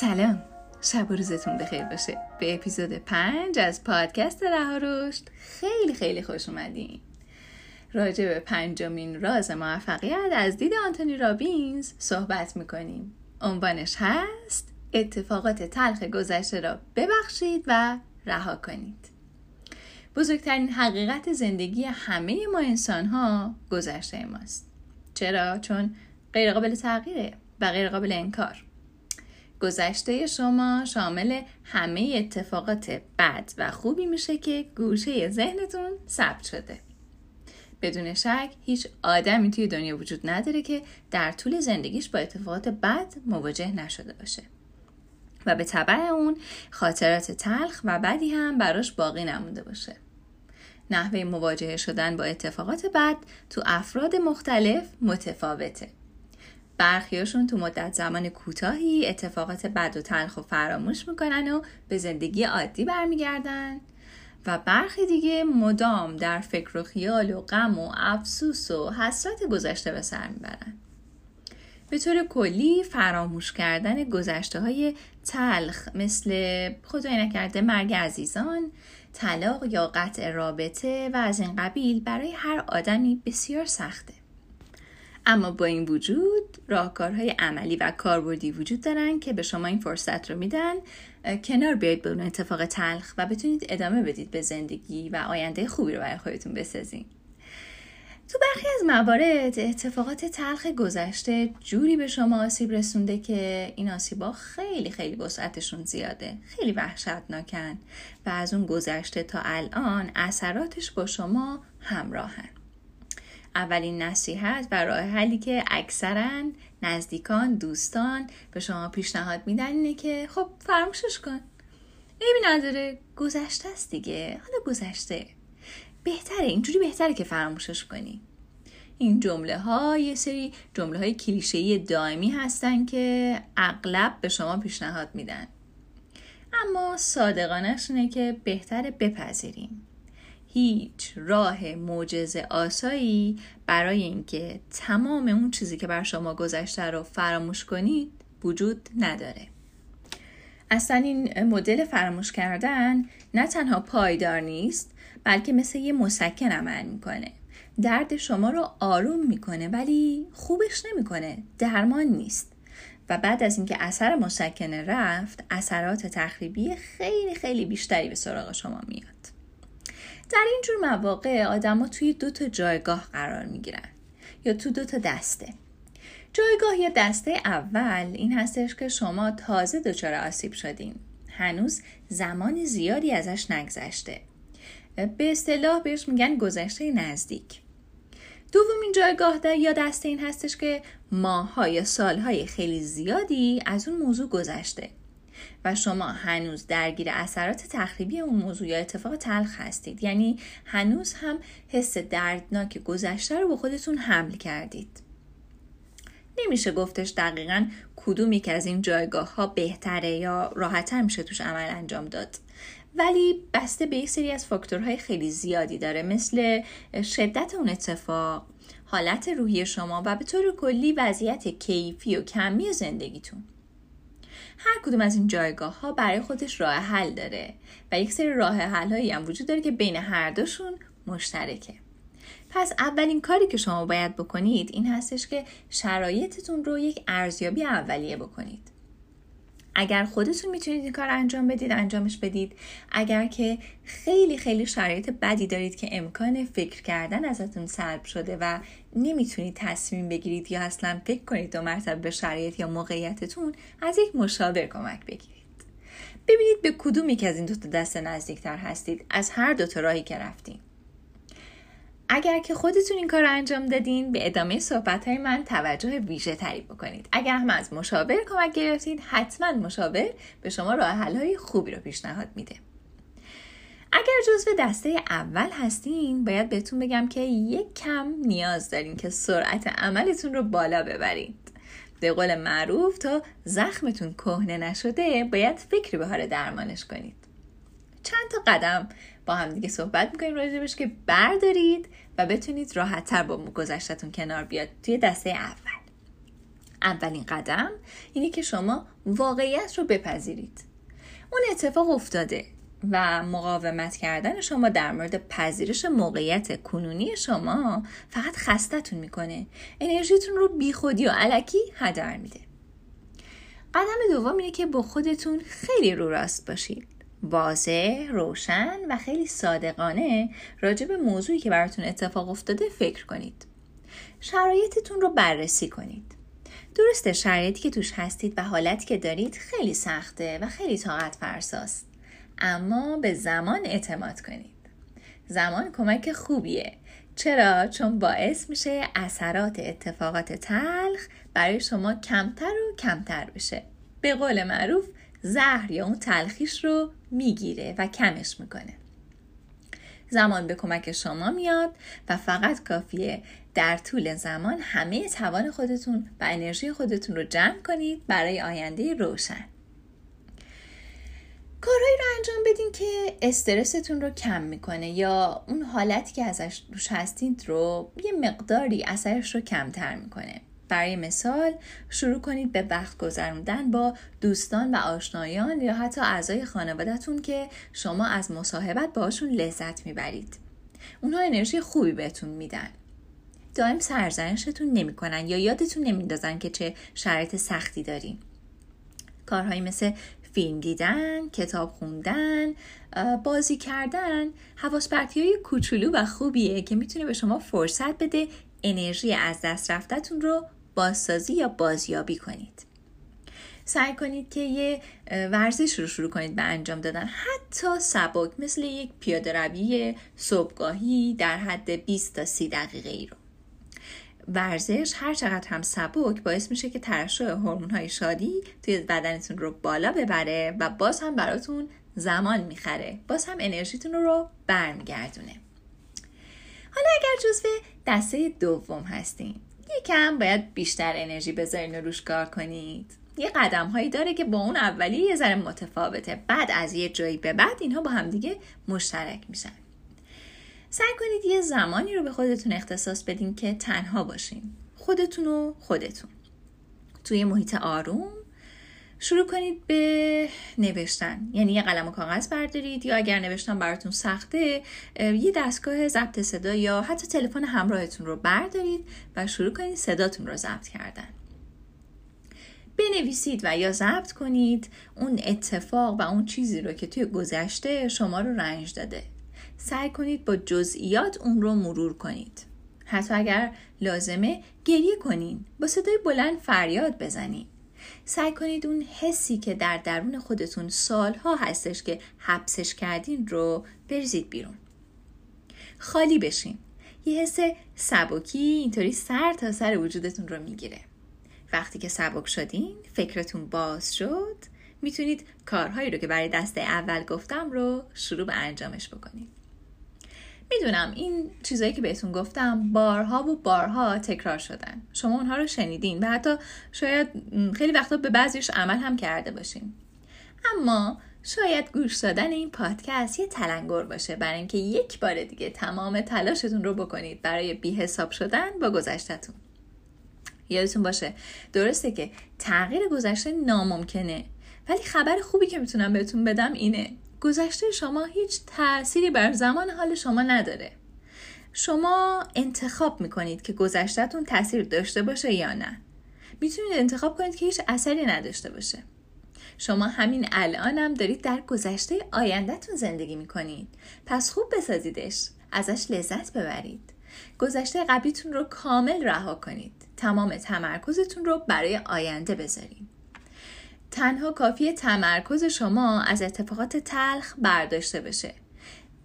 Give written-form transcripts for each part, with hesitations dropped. سلام، شب و روزتون بخیر باشه. به اپیزود 5 از پادکست رها رشد خیلی خوش اومدین. راجع به 5مین راز موفقیت از دید آنتونی رابینز صحبت میکنیم. عنوانش هست اتفاقات تلخ گذشته را ببخشید و رها کنید. بزرگترین حقیقت زندگی همه ما انسان ها گذشته ماست. چرا؟ چون غیر قابل تغییره و غیر قابل انکار. گذشته شما شامل همه اتفاقات بد و خوبی میشه که گوشه ذهنتون ثبت شده. بدون شک هیچ آدمی توی دنیا وجود نداره که در طول زندگیش با اتفاقات بد مواجه نشده باشه و به تبع اون خاطرات تلخ و بدی هم براش باقی نمونده باشه. نحوه مواجهه شدن با اتفاقات بد تو افراد مختلف متفاوته. برخیاشون تو مدت زمان کوتاهی اتفاقات بد و تلخ و فراموش میکنن و به زندگی عادی برمیگردن و برخی دیگه مدام در فکر و خیال و غم و افسوس و حسرت گذشته به سر میبرن. به طور کلی فراموش کردن گذشته‌های تلخ مثل خدای نکرده مرگ عزیزان، طلاق یا قطع رابطه و از این قبیل برای هر آدمی بسیار سخته. اما با این وجود راهکارهای عملی و کاربردی وجود دارن که به شما این فرصت رو میدن کنار بیاید با اون اتفاق تلخ و بتونید ادامه بدید به زندگی و آینده خوبی رو برای خودتون بسازین. تو برخی از موارد اتفاقات تلخ گذشته جوری به شما آسیب رسونده که این آسیب‌ها خیلی وسعتشون زیاده، خیلی وحشتناکن و از اون گذشته تا الان اثراتش با شما همراهن. اولین نصیحت و راه حلی که اکثراً نزدیکان، دوستان به شما پیشنهاد میدن اینه که خب فراموشش کن. عیبی نداره، گذشته است دیگه. حالا گذشته. بهتره که فراموشش کنی. این جمله ها یه سری جمله های کلیشه‌ای دائمی هستن که اغلب به شما پیشنهاد میدن. اما صادقانه‌اش اینه که بهتره بپذیریم. هیچ راه معجزه آسایی برای اینکه تمام اون چیزی که بر شما گذشته رو فراموش کنید وجود نداره. اصلا این مدل فراموش کردن نه تنها پایدار نیست، بلکه مثل یه مسکن عمل میکنه. درد شما رو آروم میکنه ولی خوبش نمیکنه، درمان نیست. و بعد از اینکه اثر مسکن رفت، اثرات تخریبی خیلی بیشتری به سراغ شما میاد. در اینجور مواقع آدم ها توی 2 جایگاه قرار می گیرن یا تو 2 دسته. جایگاه یا دسته اول این هستش که شما تازه دچار آسیب شدین، هنوز زمان زیادی ازش نگذشته، به اصطلاح بهش میگن گذشته نزدیک. دومین جایگاه یا دسته این هستش که ماه‌ها یا سال‌های خیلی زیادی از اون موضوع گذشته و شما هنوز درگیر اثرات تخریبی اون موضوع یا اتفاق تلخ هستید. یعنی هنوز هم حس دردناک گذشته رو به خودتون حمل کردید. نمیشه گفتش دقیقاً کدومی که از این جایگاه ها بهتره یا راحت‌تر میشه توش عمل انجام داد، ولی بسته به یک سری از فاکتورهای خیلی زیادی داره، مثل شدت اون اتفاق، حالت روحی شما و به طور کلی وضعیت کیفی و کمی زندگیتون. هر کدوم از این جایگاه ها برای خودش راه حل داره و یک سری راه حل هایی هم وجود داره که بین هر دوشون مشترکه. پس اولین کاری که شما باید بکنید این هستش که شرایطتون رو یک ارزیابی اولیه بکنید. اگر خودتون میتونید این کار انجام بدید، انجامش بدید. اگر که خیلی شرایط بدی دارید که امکان فکر کردن ازتون سلب شده و نمیتونید تصمیم بگیرید یا اصلا فکر کنید 2 مرتبه به شرایط یا موقعیتتون، از یک مشاور کمک بگیرید. ببینید به کدومی که از این 2 دسته نزدیکتر هستید از هر 2 راهی که رفتین. اگر که خودتون این کار انجام دادین، به ادامه صحبت‌های من توجه ویژه تری بکنید. اگر هم از مشاور کمک گرفتید، حتما مشاور به شما راه حل‌های خوبی رو پیشنهاد میده. اگر جزو دسته اول هستین، باید بهتون بگم که یک کم نیاز دارین که سرعت عملتون رو بالا ببرید. به قول معروف تا زخمتون کهنه نشده، باید فکری بهاره درمانش کنید. چند تا قدم با هم دیگه صحبت میکنیم راجبش که بردارید و بتونید راحت‌تر با گذشته‌تون کنار بیاد. توی دسته اول اولین قدم اینه که شما واقعیت رو بپذیرید. اون اتفاق افتاده و مقاومت کردن شما در مورد پذیرش موقعیت کنونی شما فقط خستتون میکنه، انرژیتون رو بیخودی و الکی هدر میده. قدم دوم اینه که با خودتون خیلی رو راست باشید. واضح، روشن و خیلی صادقانه راجع به موضوعی که براتون اتفاق افتاده فکر کنید. شرایطتون رو بررسی کنید. درسته شرایطی که توش هستید و حالتی که دارید خیلی سخته و خیلی طاقت فرساست، اما به زمان اعتماد کنید. زمان کمک خوبیه. چرا؟ چون باعث میشه اثرات اتفاقات تلخ برای شما کمتر و کمتر بشه. به قول معروف زهر یا اون تلخیش رو میگیره و کمش میکنه. زمان به کمک شما میاد و فقط کافیه در طول زمان همه توان خودتون و انرژی خودتون رو جمع کنید برای آینده روشن. کارهایی رو انجام بدین که استرستون رو کم میکنه یا اون حالتی که ازش دوش هستید رو یه مقداری اثرش رو کمتر میکنه. برای مثال شروع کنید به وقت گذروندن با دوستان و آشنایان یا حتی اعضای خانواده‌تون که شما از مصاحبت باشون لذت میبرید. اونها انرژی خوبی بهتون میدن. دائم سرزنشتون نمیکنن یا یادتون نمیندازن که چه شرایط سختی دارین. کارهایی مثل فیلم دیدن، کتاب خوندن، بازی کردن، حواس پرتی‌های کوچولو و خوبیه که میتونه به شما فرصت بده انرژی از دست رفتتون رو بازسازی یا بازیابی کنید. سعی کنید که یه ورزش رو شروع کنید به انجام دادن، حتی سبک، مثل یک پیاده‌روی صبحگاهی در حد 20 تا 30 دقیقه ای رو. ورزش هر چقدر هم سبک باعث میشه که ترشح هورمون‌های شادی توی بدنتون رو بالا ببره و باز هم براتون زمان میخره، باز هم انرژیتون رو برمیگردونه. حالا اگر جزو دسته دوم هستین، یکم باید بیشتر انرژی بذارین و روش کار کنید. یه قدم‌هایی داره که با اون اولی یه ذره متفاوته. بعد از یه جایی به بعد اینها با هم دیگه مشترک میشن. سعی کنید یه زمانی رو به خودتون اختصاص بدین که تنها باشین. خودتون و خودتون. توی محیط آروم شروع کنید به نوشتن. یعنی یه قلم و کاغذ بردارید یا اگر نوشتن براتون سخته، یه دستگاه ضبط صدا یا حتی تلفن همراهتون رو بردارید و شروع کنید صداتون رو ضبط کردن. بنویسید و یا ضبط کنید اون اتفاق و اون چیزی رو که توی گذشته شما رو رنج داده. سعی کنید با جزئیات اون رو مرور کنید. حتی اگر لازمه گریه کنین، با صدای بلند فریاد بزنید. سعی کنید اون حسی که در درون خودتون سالها هستش که حبسش کردین رو بریزید بیرون. خالی بشین. یه حس سبکی اینطوری سر تا سر وجودتون رو میگیره. وقتی که سبک شدین، فکرتون باز شد، میتونید کارهایی رو که برای دسته اول گفتم رو شروع به انجامش بکنید. میدونم این چیزایی که بهتون گفتم بارها و بارها تکرار شدن. شما اونها رو شنیدین و حتی شاید خیلی وقتا به بعضیش عمل هم کرده باشین. اما شاید گوش دادن این پادکست یه تلنگر باشه برای اینکه یک بار دیگه تمام تلاشتون رو بکنید برای بی‌حساب شدن با گذشته‌تون. یادتون باشه درسته که تغییر گذشته ناممکنه، ولی خبر خوبی که میتونم بهتون بدم اینه گذشته شما هیچ تأثیری بر زمان حال شما نداره. شما انتخاب میکنید که گذشته‌تون تأثیر داشته باشه یا نه. میتونید انتخاب کنید که هیچ اثری نداشته باشه. شما همین الان هم دارید در گذشته آینده‌تون زندگی میکنید. پس خوب بسازیدش، ازش لذت ببرید. گذشته قبلیتون رو کامل رها کنید. تمام تمرکزتون رو برای آینده بذارید. تنها کافیه تمرکز شما از اتفاقات تلخ برداشته بشه.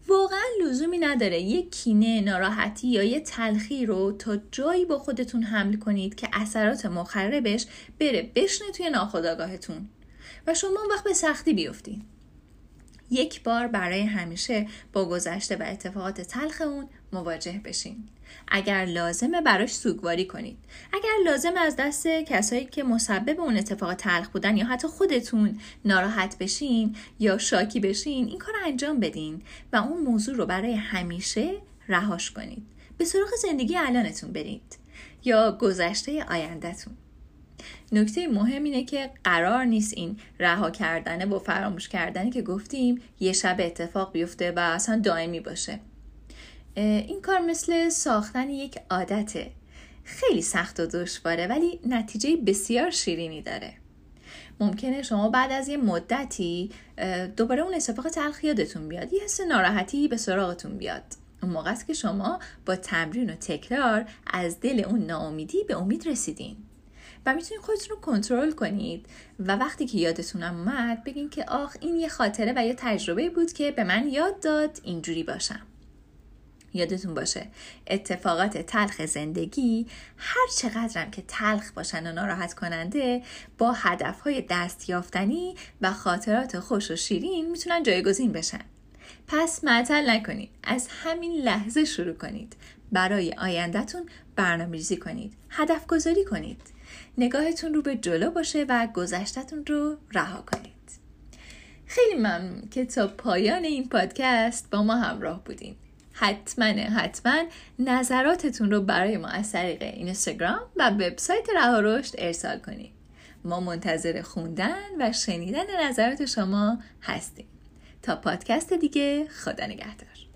واقعا لزومی نداره یک کینه، ناراحتی یا یه تلخی رو تا جایی با خودتون حمل کنید که اثرات مخربش بره بشنه توی ناخودآگاهتون و شما اون وقت به سختی بیفتید. یک بار برای همیشه با گذشته و اتفاقات تلخ اون مواجه بشین. اگر لازمه براش سوگواری کنید. اگر لازمه از دست کسایی که مسبب اون اتفاق تلخ بودن یا حتی خودتون ناراحت بشین یا شاکی بشین، این کار انجام بدین و اون موضوع رو برای همیشه رهاش کنید. به سراغ زندگی الانتون برید یا گذشته آینده‌تون. نکته مهم اینه که قرار نیست این رها کردنه و فراموش کردنه که گفتیم یه شب اتفاق بیفته و اصلا دائمی باشه. این کار مثل ساختن یک عادته، خیلی سخت و دشواره ولی نتیجه بسیار شیرینی داره. ممکنه شما بعد از یه مدتی دوباره اون اتفاق تلخ یادتون بیاد، یه حس ناراحتی به سراغتون بیاد. اون موقع است که شما با تمرین و تکرار از دل اون ناامیدی به امید رسیدین و میتونید خودتون رو کنترل کنید و وقتی که یادتون اومد بگین که آخ این یه خاطره و یه تجربه بود که به من یاد داد اینجوری باشم. یادتون باشه اتفاقات تلخ زندگی هر چقدرم که تلخ باشن و ناراحت کننده با هدفهای دستیافتنی و خاطرات خوش و شیرین میتونن جایگزین بشن. پس معطل نکنید، از همین لحظه شروع کنید، برای آیندهتون برنامه‌ریزی کنید، هدف گذاری کنید، نگاهتون رو به جلو باشه و گذشته‌تون رو رها کنید. خیلی ممنون که تا پایان این پادکست با ما همراه بودین. حتما نظراتتون رو برای ما از طریق اینستاگرام و وبسایت رها رشد ارسال کنید. ما منتظر خوندن و شنیدن نظرات شما هستیم. تا پادکست دیگه، خدا نگهدار.